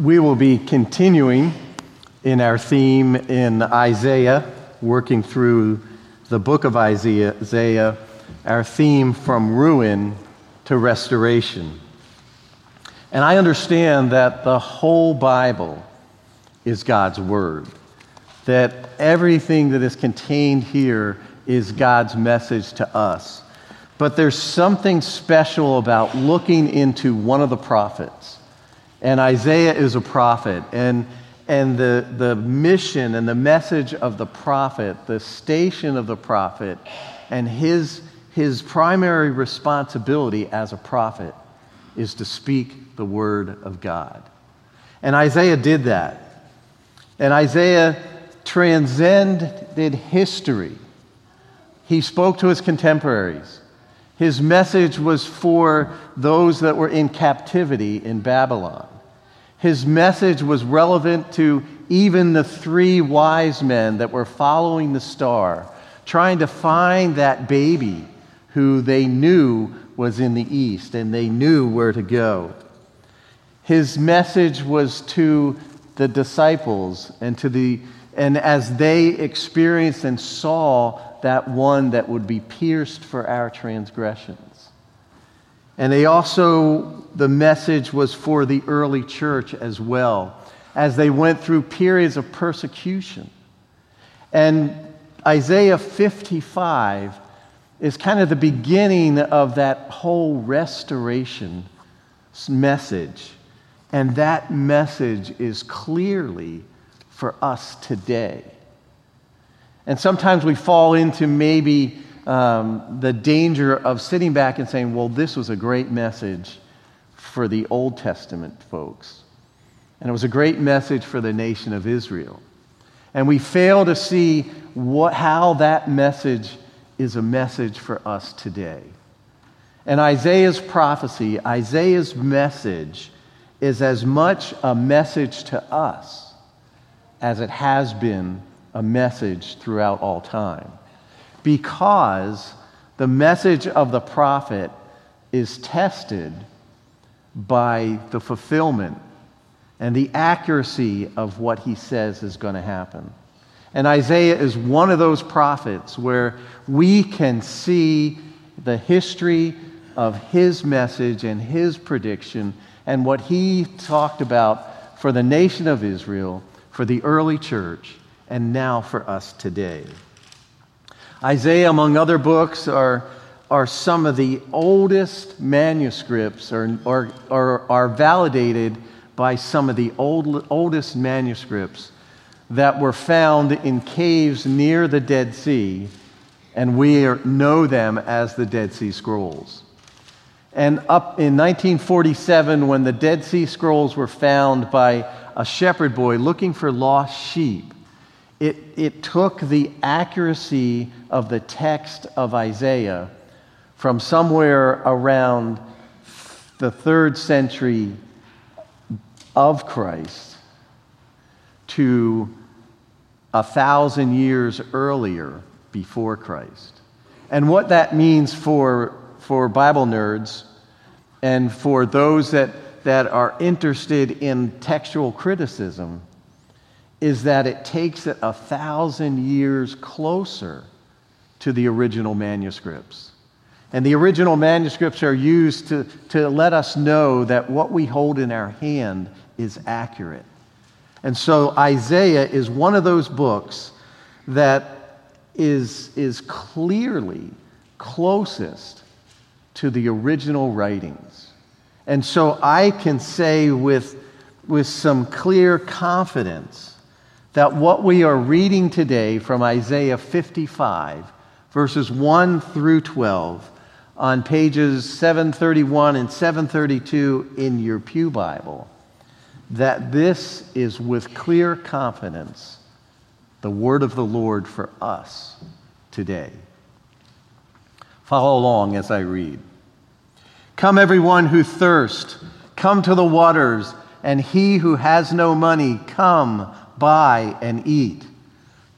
We will be continuing in our theme in Isaiah, working through the book of Isaiah, our theme from ruin to restoration. And I understand that the whole Bible is God's Word, that everything that is contained here is God's message to us. But there's something special about looking into one of the prophets. And Isaiah is a prophet, and the mission and the message of the prophet, the station of the prophet, and his primary responsibility as a prophet is to speak the word of God. And Isaiah did that. And Isaiah transcended history. He spoke to his contemporaries. His message was for those that were in captivity in Babylon. His message was relevant to even the three wise men that were following the star, trying to find that baby who they knew was in the east and they knew where to go. His message was to the disciples and as they experienced and saw that one that would be pierced for our transgressions. And the message was for the early church as well, as they went through periods of persecution. And Isaiah 55 is kind of the beginning of that whole restoration message. And that message is clearly for us today. And sometimes we fall into maybe the danger of sitting back and saying, well, this was a great message for the Old Testament folks. And it was a great message for the nation of Israel. And we fail to see how that message is a message for us today. And Isaiah's prophecy, Isaiah's message, is as much a message to us as it has been a message throughout all time, because the message of the prophet is tested by the fulfillment and the accuracy of what he says is going to happen. And Isaiah is one of those prophets where we can see the history of his message and his prediction and what he talked about for the nation of Israel, for the early church, and now for us today. Isaiah, among other books, are some of the oldest manuscripts, or are validated by some of the oldest manuscripts that were found in caves near the Dead Sea, and we know them as the Dead Sea Scrolls. And up in 1947, when the Dead Sea Scrolls were found by a shepherd boy looking for lost sheep, it took the accuracy of the text of Isaiah from somewhere around the 3rd century of Christ to 1,000 years earlier before Christ. And what that means for Bible nerds and for those that are interested in textual criticism is that it takes it 1,000 years closer to the original manuscripts. And the original manuscripts are used to let us know that what we hold in our hand is accurate. And so Isaiah is one of those books that is clearly closest to the original writings. And so I can say with some clear confidence that what we are reading today from Isaiah 55, verses 1 through 12, on pages 731 and 732 in your pew Bible, that this is with clear confidence the word of the Lord for us today. Follow along as I read. Come everyone who thirsts, come to the waters, and he who has no money, come buy and eat.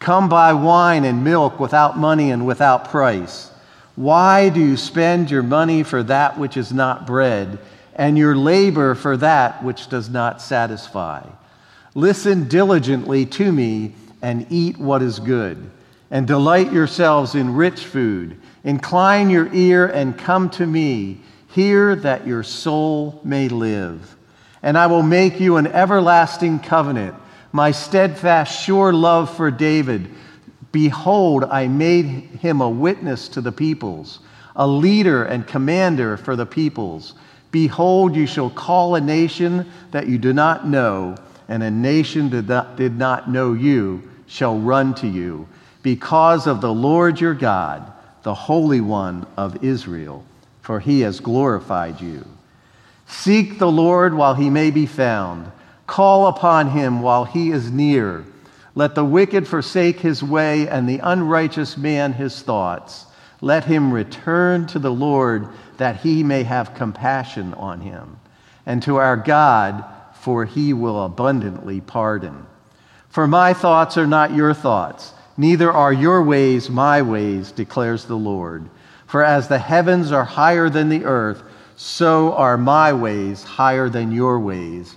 Come buy wine and milk without money and without price. Why do you spend your money for that which is not bread, and your labor for that which does not satisfy. Listen diligently to me and eat what is good, and delight yourselves in rich food. Incline your ear and come to me. Hear that your soul may live. And I will make you an everlasting covenant, my steadfast, sure love for David. Behold, I made him a witness to the peoples, a leader and commander for the peoples. Behold, you shall call a nation that you do not know, and a nation that did not know you shall run to you, because of the Lord your God, the Holy One of Israel, for he has glorified you. Seek the Lord while he may be found. Call upon him while he is near. Let the wicked forsake his way, and the unrighteous man his thoughts. Let him return to the Lord, that he may have compassion on him, and to our God, for he will abundantly pardon. For my thoughts are not your thoughts, neither are your ways my ways, declares the Lord. For as the heavens are higher than the earth, so are my ways higher than your ways,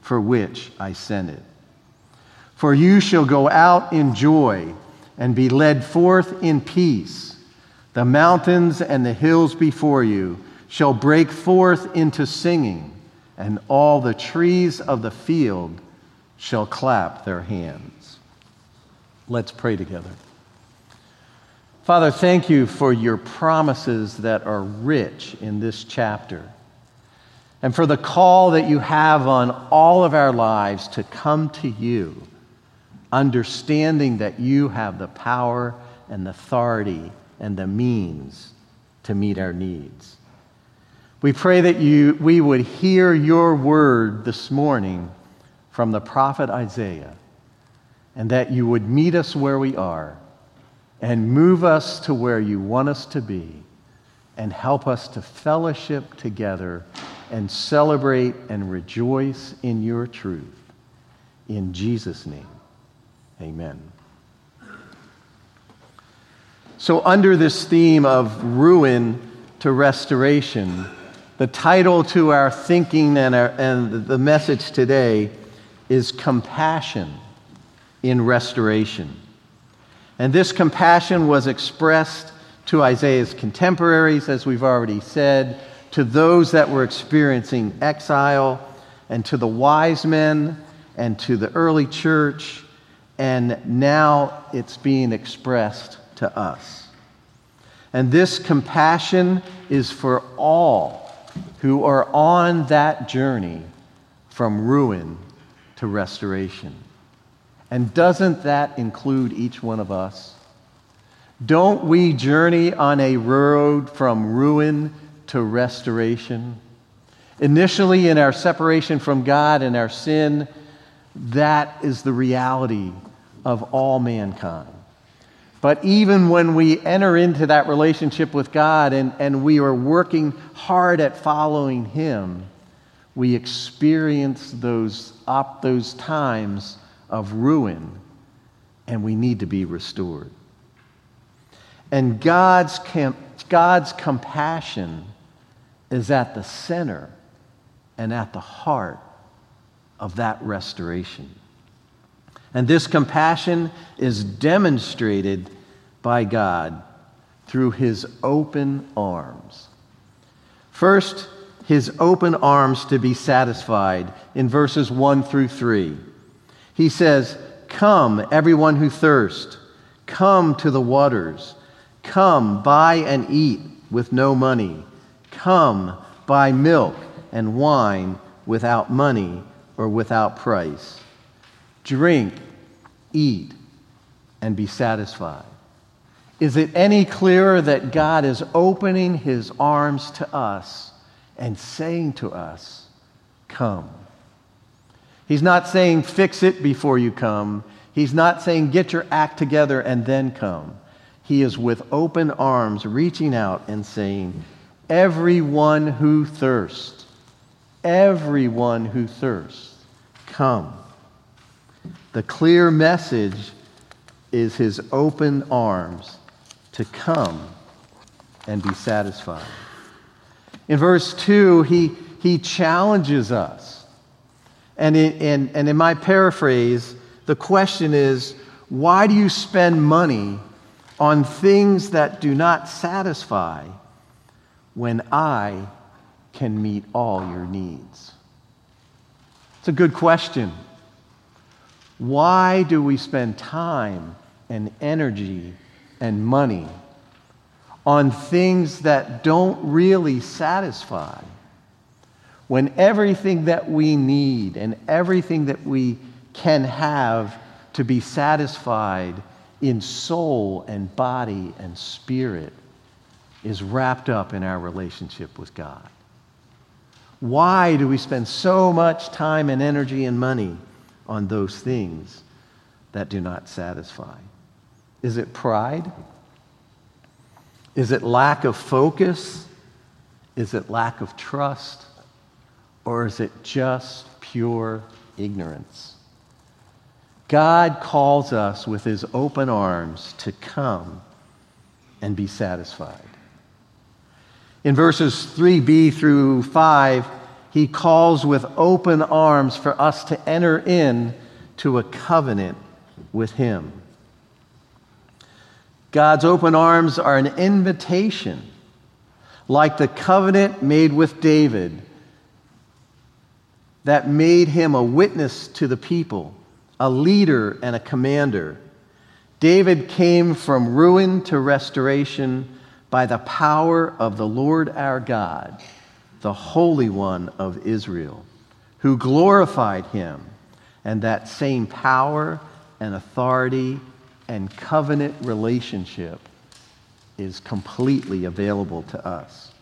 for which I sent it. For you shall go out in joy, and be led forth in peace. The mountains and the hills before you shall break forth into singing, and all the trees of the field shall clap their hands. Let's pray together. Father, thank you for your promises that are rich in this chapter, and for the call that you have on all of our lives to come to you, understanding that you have the power and the authority and the means to meet our needs. We pray that we would hear your word this morning from the prophet Isaiah, and that you would meet us where we are and move us to where you want us to be, and help us to fellowship together and celebrate and rejoice in your truth. In Jesus' name, amen. So under this theme of ruin to restoration, the title to our thinking and the message today is compassion in restoration. And this compassion was expressed to Isaiah's contemporaries, as we've already said, to those that were experiencing exile, and to the wise men, and to the early church, and now it's being expressed to us. And this compassion is for all who are on that journey from ruin to restoration. And doesn't that include each one of us? Don't we journey on a road from ruin to restoration? Initially, in our separation from God and our sin, that is the reality of all mankind. But even when we enter into that relationship with God and we are working hard at following him, we experience those times of ruin, and we need to be restored. And God's compassion is at the center and at the heart of that restoration. And this compassion is demonstrated by God through his open arms. First, his open arms to be satisfied in verses 1-3. He says, "Come, everyone who thirsts, come to the waters. Come, buy and eat with no money. Come, buy milk and wine without money or without price. Drink, eat, and be satisfied." Is it any clearer that God is opening his arms to us and saying to us, come. He's not saying fix it before you come. He's not saying get your act together and then come. He is with open arms reaching out and saying, everyone who thirsts, everyone who thirsts, come. The clear message is his open arms to come and be satisfied. In verse 2, he challenges us. And in my paraphrase, the question is, why do you spend money on things that do not satisfy when I can meet all your needs? It's a good question. Why do we spend time and energy and money on things that don't really satisfy when everything that we need and everything that we can have to be satisfied in soul and body and spirit is wrapped up in our relationship with God? Why do we spend so much time and energy and money on those things that do not satisfy? Is it pride? Is it lack of focus? Is it lack of trust? Or is it just pure ignorance? God calls us with his open arms to come and be satisfied. In verses 3b through 5, he calls with open arms for us to enter in to a covenant with him. God's open arms are an invitation, like the covenant made with David that made him a witness to the people, a leader and a commander. David came from ruin to restoration by the power of the Lord our God, the Holy One of Israel, who glorified him, and that same power and authority and covenant relationship is completely available to us.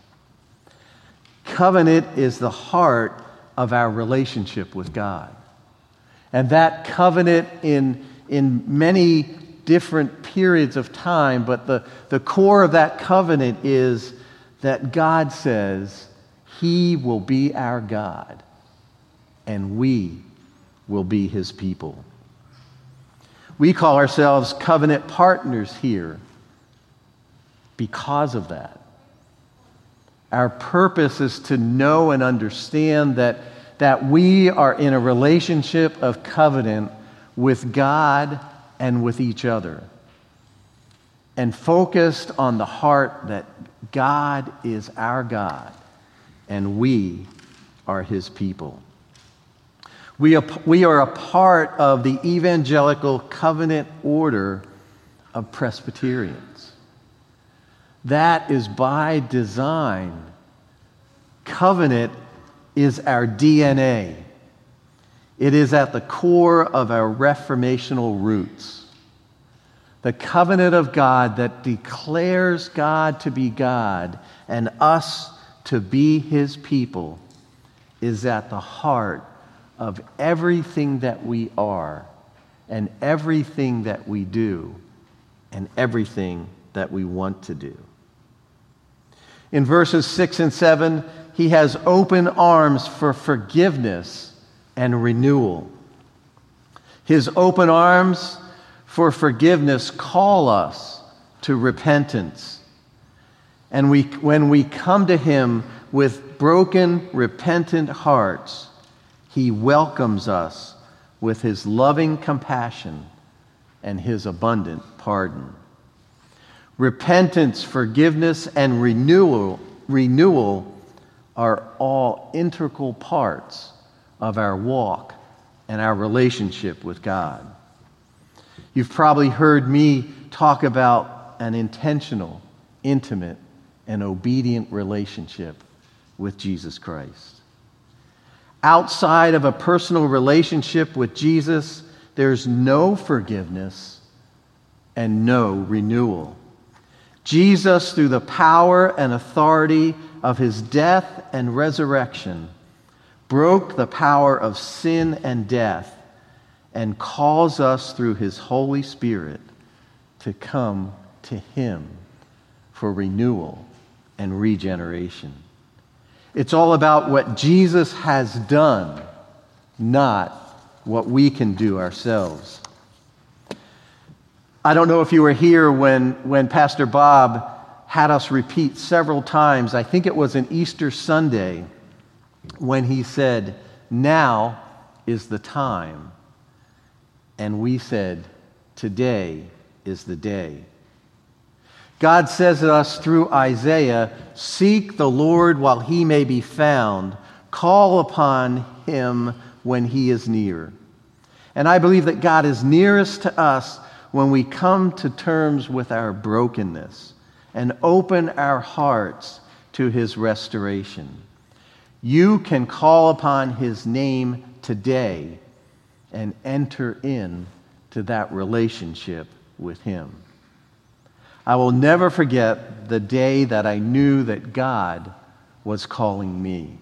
Covenant is the heart of our relationship with God. And that covenant in many different periods of time, but the core of that covenant is that God says, he will be our God, and we will be his people. We call ourselves covenant partners here because of that. Our purpose is to know and understand that we are in a relationship of covenant with God and with each other, and focused on the heart that God is our God, and we are his people. We are a part of the evangelical covenant order of Presbyterians. That is by design. Covenant is our DNA. It is at the core of our reformational roots. The covenant of God that declares God to be God and us to be his people is at the heart of everything that we are and everything that we do and everything that we want to do. In verses 6 and 7, he has open arms for forgiveness and renewal. His open arms for forgiveness call us to repentance. And when we come to him with broken, repentant hearts, he welcomes us with his loving compassion and his abundant pardon. Repentance, forgiveness, and renewal are all integral parts of our walk and our relationship with God. You've probably heard me talk about an intentional, intimate, and obedient relationship with Jesus Christ. Outside of a personal relationship with Jesus, there's no forgiveness and no renewal. Jesus, through the power and authority of his death and resurrection, broke the power of sin and death, and calls us through his Holy Spirit to come to him for renewal and regeneration. It's all about what Jesus has done, not what we can do ourselves. I don't know if you were here when Pastor Bob had us repeat several times, I think it was an Easter Sunday, when he said, "Now is the time." And we said, "Today is the day." God says to us through Isaiah, "Seek the Lord while he may be found. Call upon him when he is near." And I believe that God is nearest to us when we come to terms with our brokenness and open our hearts to his restoration. You can call upon his name today and enter in to that relationship with him. I will never forget the day that I knew that God was calling me.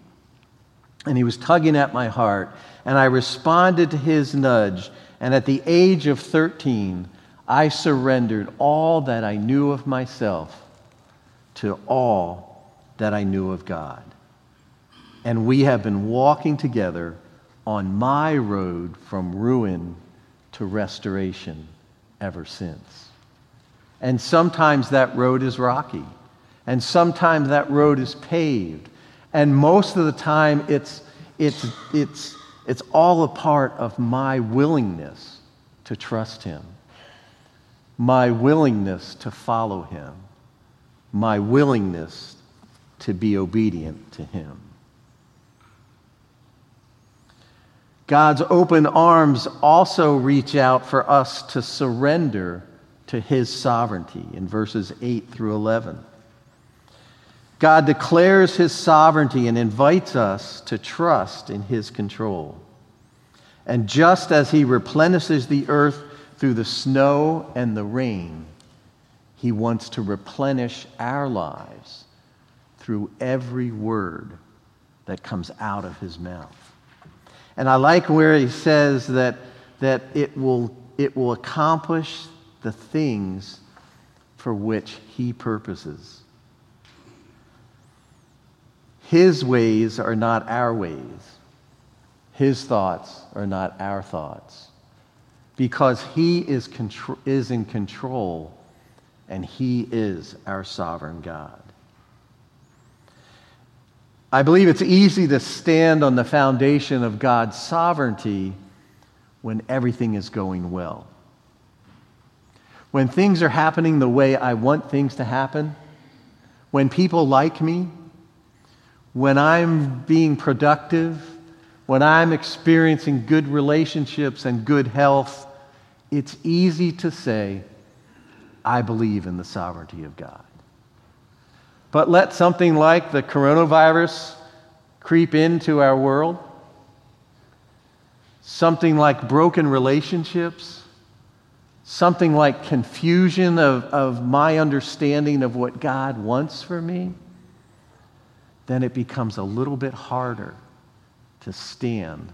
And he was tugging at my heart, and I responded to his nudge. And at the age of 13, I surrendered all that I knew of myself to all that I knew of God. And we have been walking together on my road from ruin to restoration ever since. And sometimes that road is rocky, and sometimes that road is paved, and most of the time it's all a part of my willingness to trust him, my willingness to follow him, my willingness to be obedient to him. God's open arms also reach out for us to surrender to his sovereignty in verses 8 through 11. God declares his sovereignty and invites us to trust in his control. And just as he replenishes the earth through the snow and the rain, he wants to replenish our lives through every word that comes out of his mouth. And I like where he says that it will accomplish the things for which he purposes. His ways are not our ways. His thoughts are not our thoughts. Because he is in control, and he is our sovereign God. I believe it's easy to stand on the foundation of God's sovereignty when everything is going well. When things are happening the way I want things to happen, when people like me, when I'm being productive, when I'm experiencing good relationships and good health, it's easy to say, I believe in the sovereignty of God. But let something like the coronavirus creep into our world, something like broken relationships, something like confusion of my understanding of what God wants for me, then it becomes a little bit harder to stand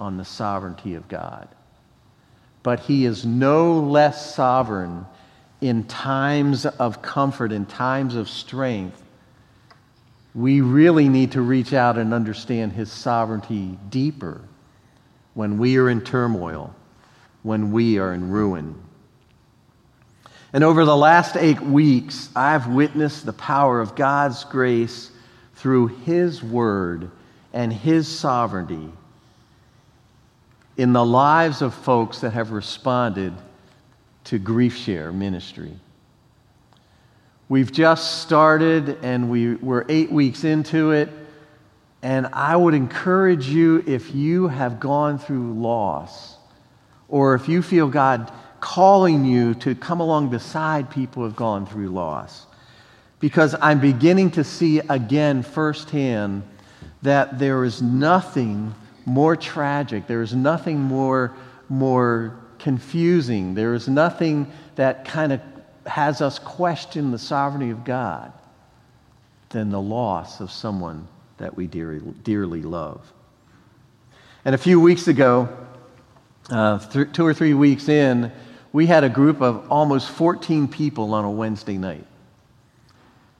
on the sovereignty of God. But he is no less sovereign in times of comfort, in times of strength. We really need to reach out and understand his sovereignty deeper when we are in turmoil, when we are in ruin. And over the last 8 weeks, I've witnessed the power of God's grace through his word and his sovereignty in the lives of folks that have responded to Grief Share Ministry. We've just started, and we're 8 weeks into it, and I would encourage you, if you have gone through loss, or if you feel God calling you to come along beside people who have gone through loss, because I'm beginning to see again firsthand that there is nothing more tragic, there is nothing more confusing, there is nothing that kind of has us question the sovereignty of God than the loss of someone that we dearly love. And a few weeks ago, 2 or 3 weeks in, we had a group of almost 14 people on a Wednesday night.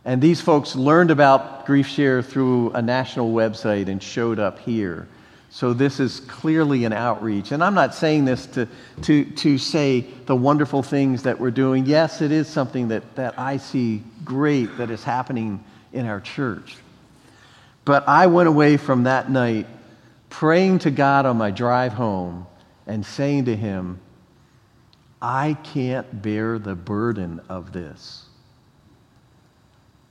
And these folks learned about Grief Share through a national website and showed up here. So this is clearly an outreach. And I'm not saying this to say the wonderful things that we're doing. Yes, it is something that I see great that is happening in our church. But I went away from that night praying to God on my drive home and saying to him, I can't bear the burden of this.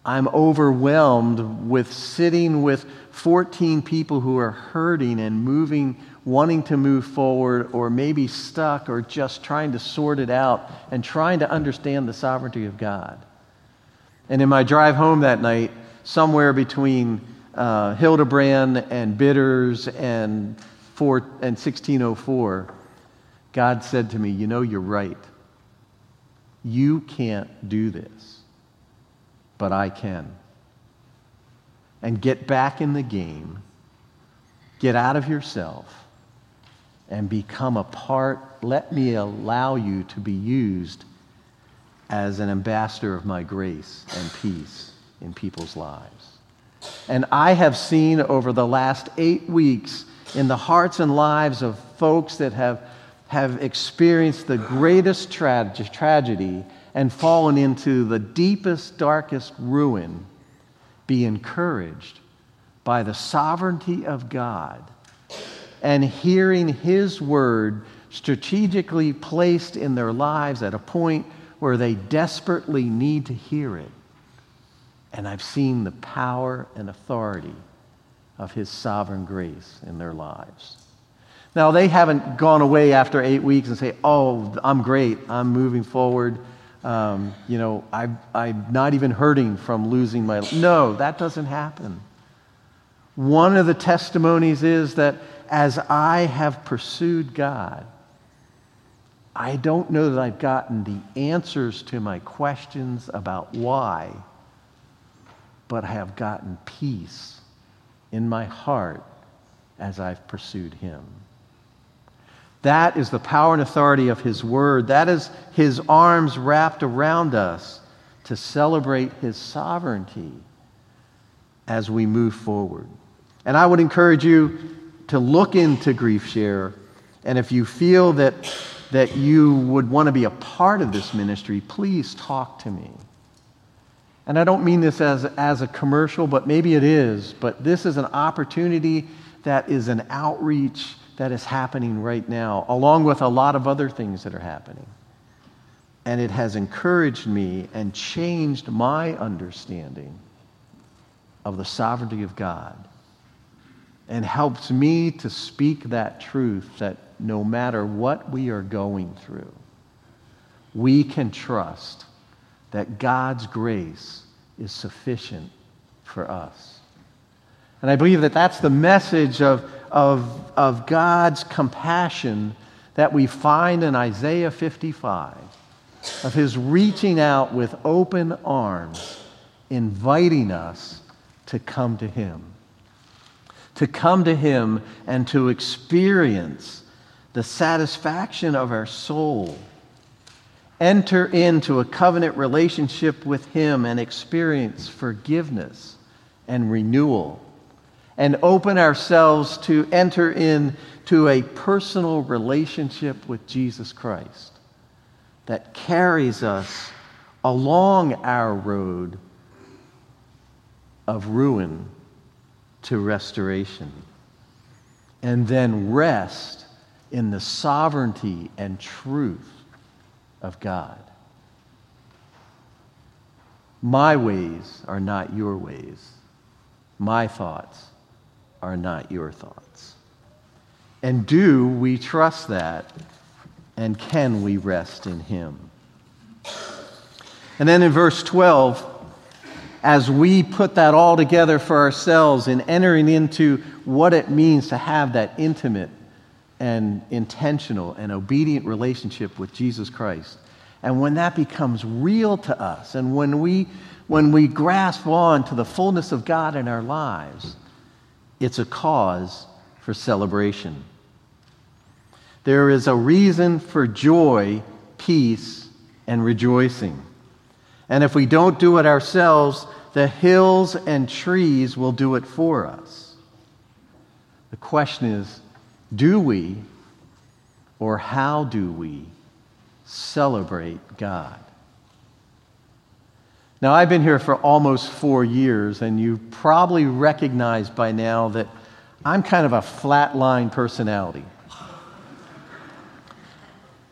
I'm overwhelmed with sitting with 14 people who are hurting and moving, wanting to move forward, or maybe stuck, or just trying to sort it out and trying to understand the sovereignty of God. And in my drive home that night, somewhere between Hildebrand and Bitters and 1604, God said to me, you know, you're right. You can't do this, but I can. And get back in the game, get out of yourself, and become a part. Let me allow you to be used as an ambassador of my grace and peace in people's lives. And I have seen over the last 8 weeks in the hearts and lives of folks that have experienced the greatest tragedy and fallen into the deepest, darkest ruin, be encouraged by the sovereignty of God and hearing His word strategically placed in their lives at a point where they desperately need to hear it. And I've seen the power and authority of His sovereign grace in their lives. Now, they haven't gone away after 8 weeks and say, oh, I'm great, I'm moving forward. I'm not even hurting from losing my life. No, that doesn't happen. One of the testimonies is that as I have pursued God, I don't know that I've gotten the answers to my questions about why, but I have gotten peace in my heart as I've pursued Him. That is the power and authority of His word. That is His arms wrapped around us to celebrate His sovereignty as we move forward. And I would encourage you to look into Grief Share. And if you feel that you would want to be a part of this ministry, please talk to me. And I don't mean this as a commercial, but maybe it is. But this is an opportunity that is an outreach that is happening right now, along with a lot of other things that are happening. And it has encouraged me and changed my understanding of the sovereignty of God and helps me to speak that truth that no matter what we are going through, we can trust that God's grace is sufficient for us. And I believe that that's the message of God's compassion that we find in Isaiah 55, of His reaching out with open arms, inviting us to come to Him. To come to Him and to experience the satisfaction of our soul. Enter into a covenant relationship with Him and experience forgiveness and renewal, and open ourselves to enter into a personal relationship with Jesus Christ that carries us along our road of ruin to restoration, and then rest in the sovereignty and truth of God. My ways are not your ways. My thoughts are not your thoughts. And do we trust that, and can we rest in Him? And then in verse 12, as we put that all together for ourselves in entering into what it means to have that intimate and intentional and obedient relationship with Jesus Christ, and when that becomes real to us, and when we grasp on to the fullness of God in our lives, it's a cause for celebration. There is a reason for joy, peace, and rejoicing. And if we don't do it ourselves, the hills and trees will do it for us. The question is, do we, or how do we, celebrate God? Now, I've been here for almost 4 years, and you probably recognize by now that I'm kind of a flatline personality.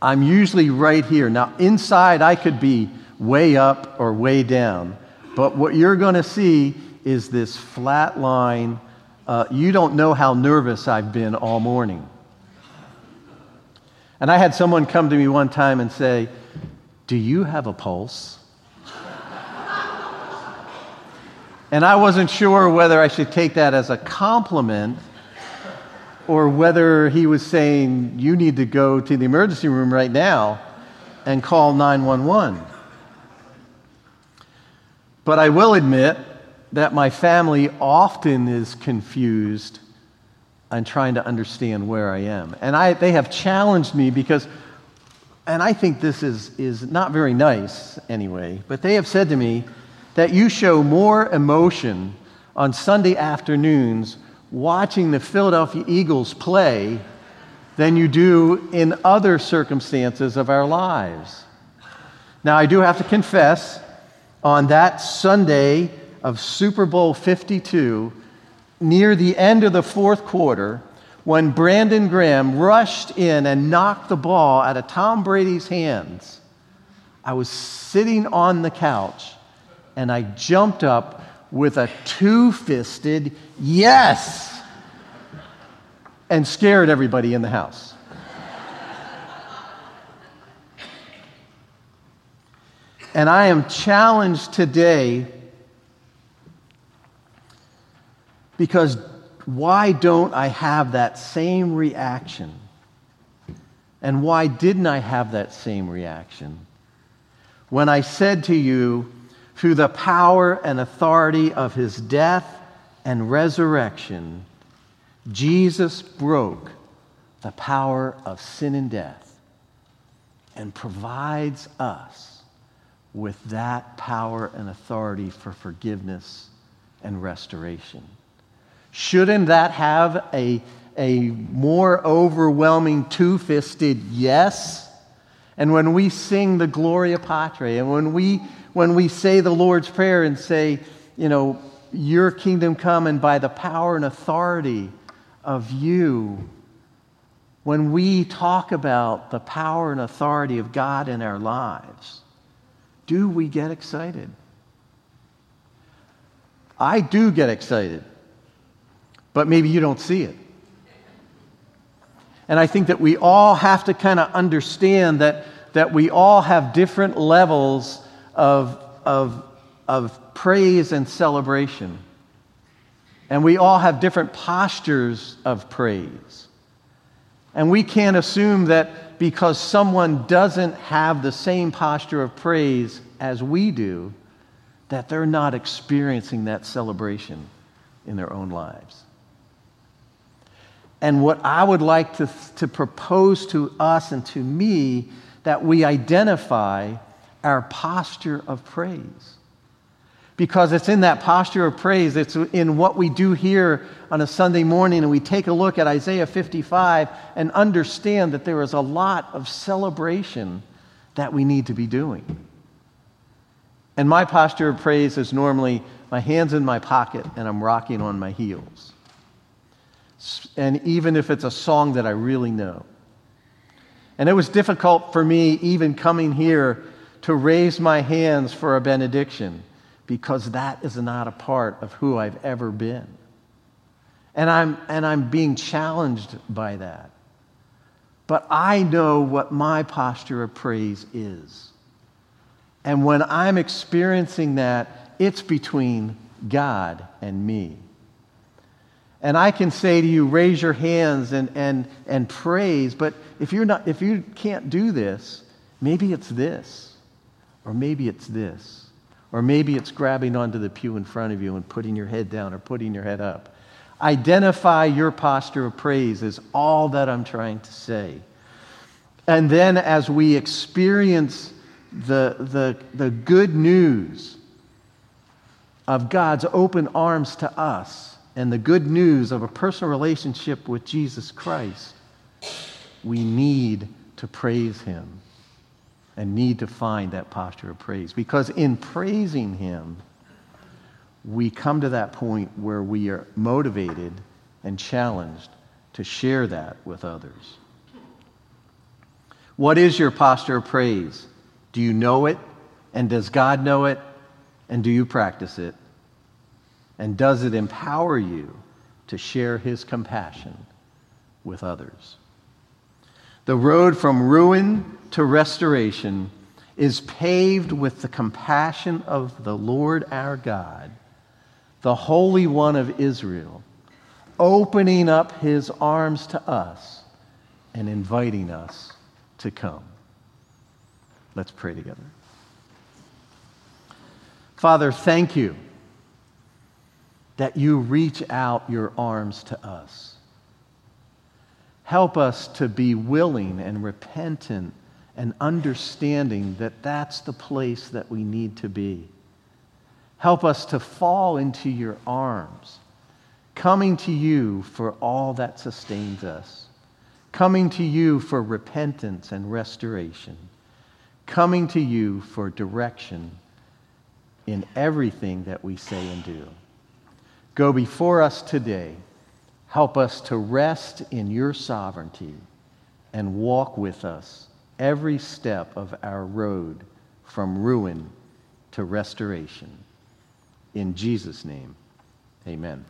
I'm usually right here. Now, inside I could be way up or way down, but what you're going to see is this flat line. You don't know how nervous I've been all morning. And I had someone come to me one time and say, "Do you have a pulse?" And I wasn't sure whether I should take that as a compliment or whether he was saying, "You need to go to the emergency room right now and call 911." But I will admit that my family often is confused and trying to understand where I am. And they have challenged me because, and I think this is not very nice anyway, but they have said to me that you show more emotion on Sunday afternoons watching the Philadelphia Eagles play than you do in other circumstances of our lives. Now, I do have to confess, on that Sunday of Super Bowl 52, near the end of the fourth quarter, when Brandon Graham rushed in and knocked the ball out of Tom Brady's hands, I was sitting on the couch and I jumped up with a two-fisted yes and scared everybody in the house. And I am challenged today because why don't I have that same reaction? And why didn't I have that same reaction when I said to you, through the power and authority of his death and resurrection, Jesus broke the power of sin and death and provides us with that power and authority for forgiveness and restoration? Shouldn't that have a more overwhelming two-fisted yes? And when we sing the Gloria Patri, and when we say the Lord's Prayer and say, you know, your kingdom come, and by the power and authority of you, when we talk about the power and authority of God in our lives, do we get excited? I do get excited, but maybe you don't see it. And I think that we all have to kind of understand that we all have different levels of praise and celebration. And we all have different postures of praise. And we can't assume that because someone doesn't have the same posture of praise as we do, that they're not experiencing that celebration in their own lives. And what I would like to propose to us and to me, that we identify our posture of praise. Because it's in that posture of praise, it's in what we do here on a Sunday morning, and we take a look at Isaiah 55 and understand that there is a lot of celebration that we need to be doing. And my posture of praise is normally my hands in my pocket and I'm rocking on my heels. And even if it's a song that I really know. And it was difficult for me, even coming here, to raise my hands for a benediction, because that is not a part of who I've ever been. And I'm being challenged by that. But I know what my posture of praise is. And when I'm experiencing that, it's between God and me. And I can say to you, raise your hands and praise, but if you can't do this, maybe it's this, or maybe it's this, or maybe it's grabbing onto the pew in front of you and putting your head down or putting your head up. Identify your posture of praise is all that I'm trying to say. And then as we experience the good news of God's open arms to us and the good news of a personal relationship with Jesus Christ, we need to praise him and need to find that posture of praise. Because in praising him, we come to that point where we are motivated and challenged to share that with others. What is your posture of praise? Do you know it? And does God know it? And do you practice it? And does it empower you to share his compassion with others? The road from ruin to restoration is paved with the compassion of the Lord our God, the Holy One of Israel, opening up his arms to us and inviting us to come. Let's pray together. Father, thank you that you reach out your arms to us. Help us to be willing and repentant and understanding that that's the place that we need to be. Help us to fall into your arms, coming to you for all that sustains us, coming to you for repentance and restoration, coming to you for direction in everything that we say and do. Go before us today. Help us to rest in your sovereignty and walk with us every step of our road from ruin to restoration. In Jesus' name, amen.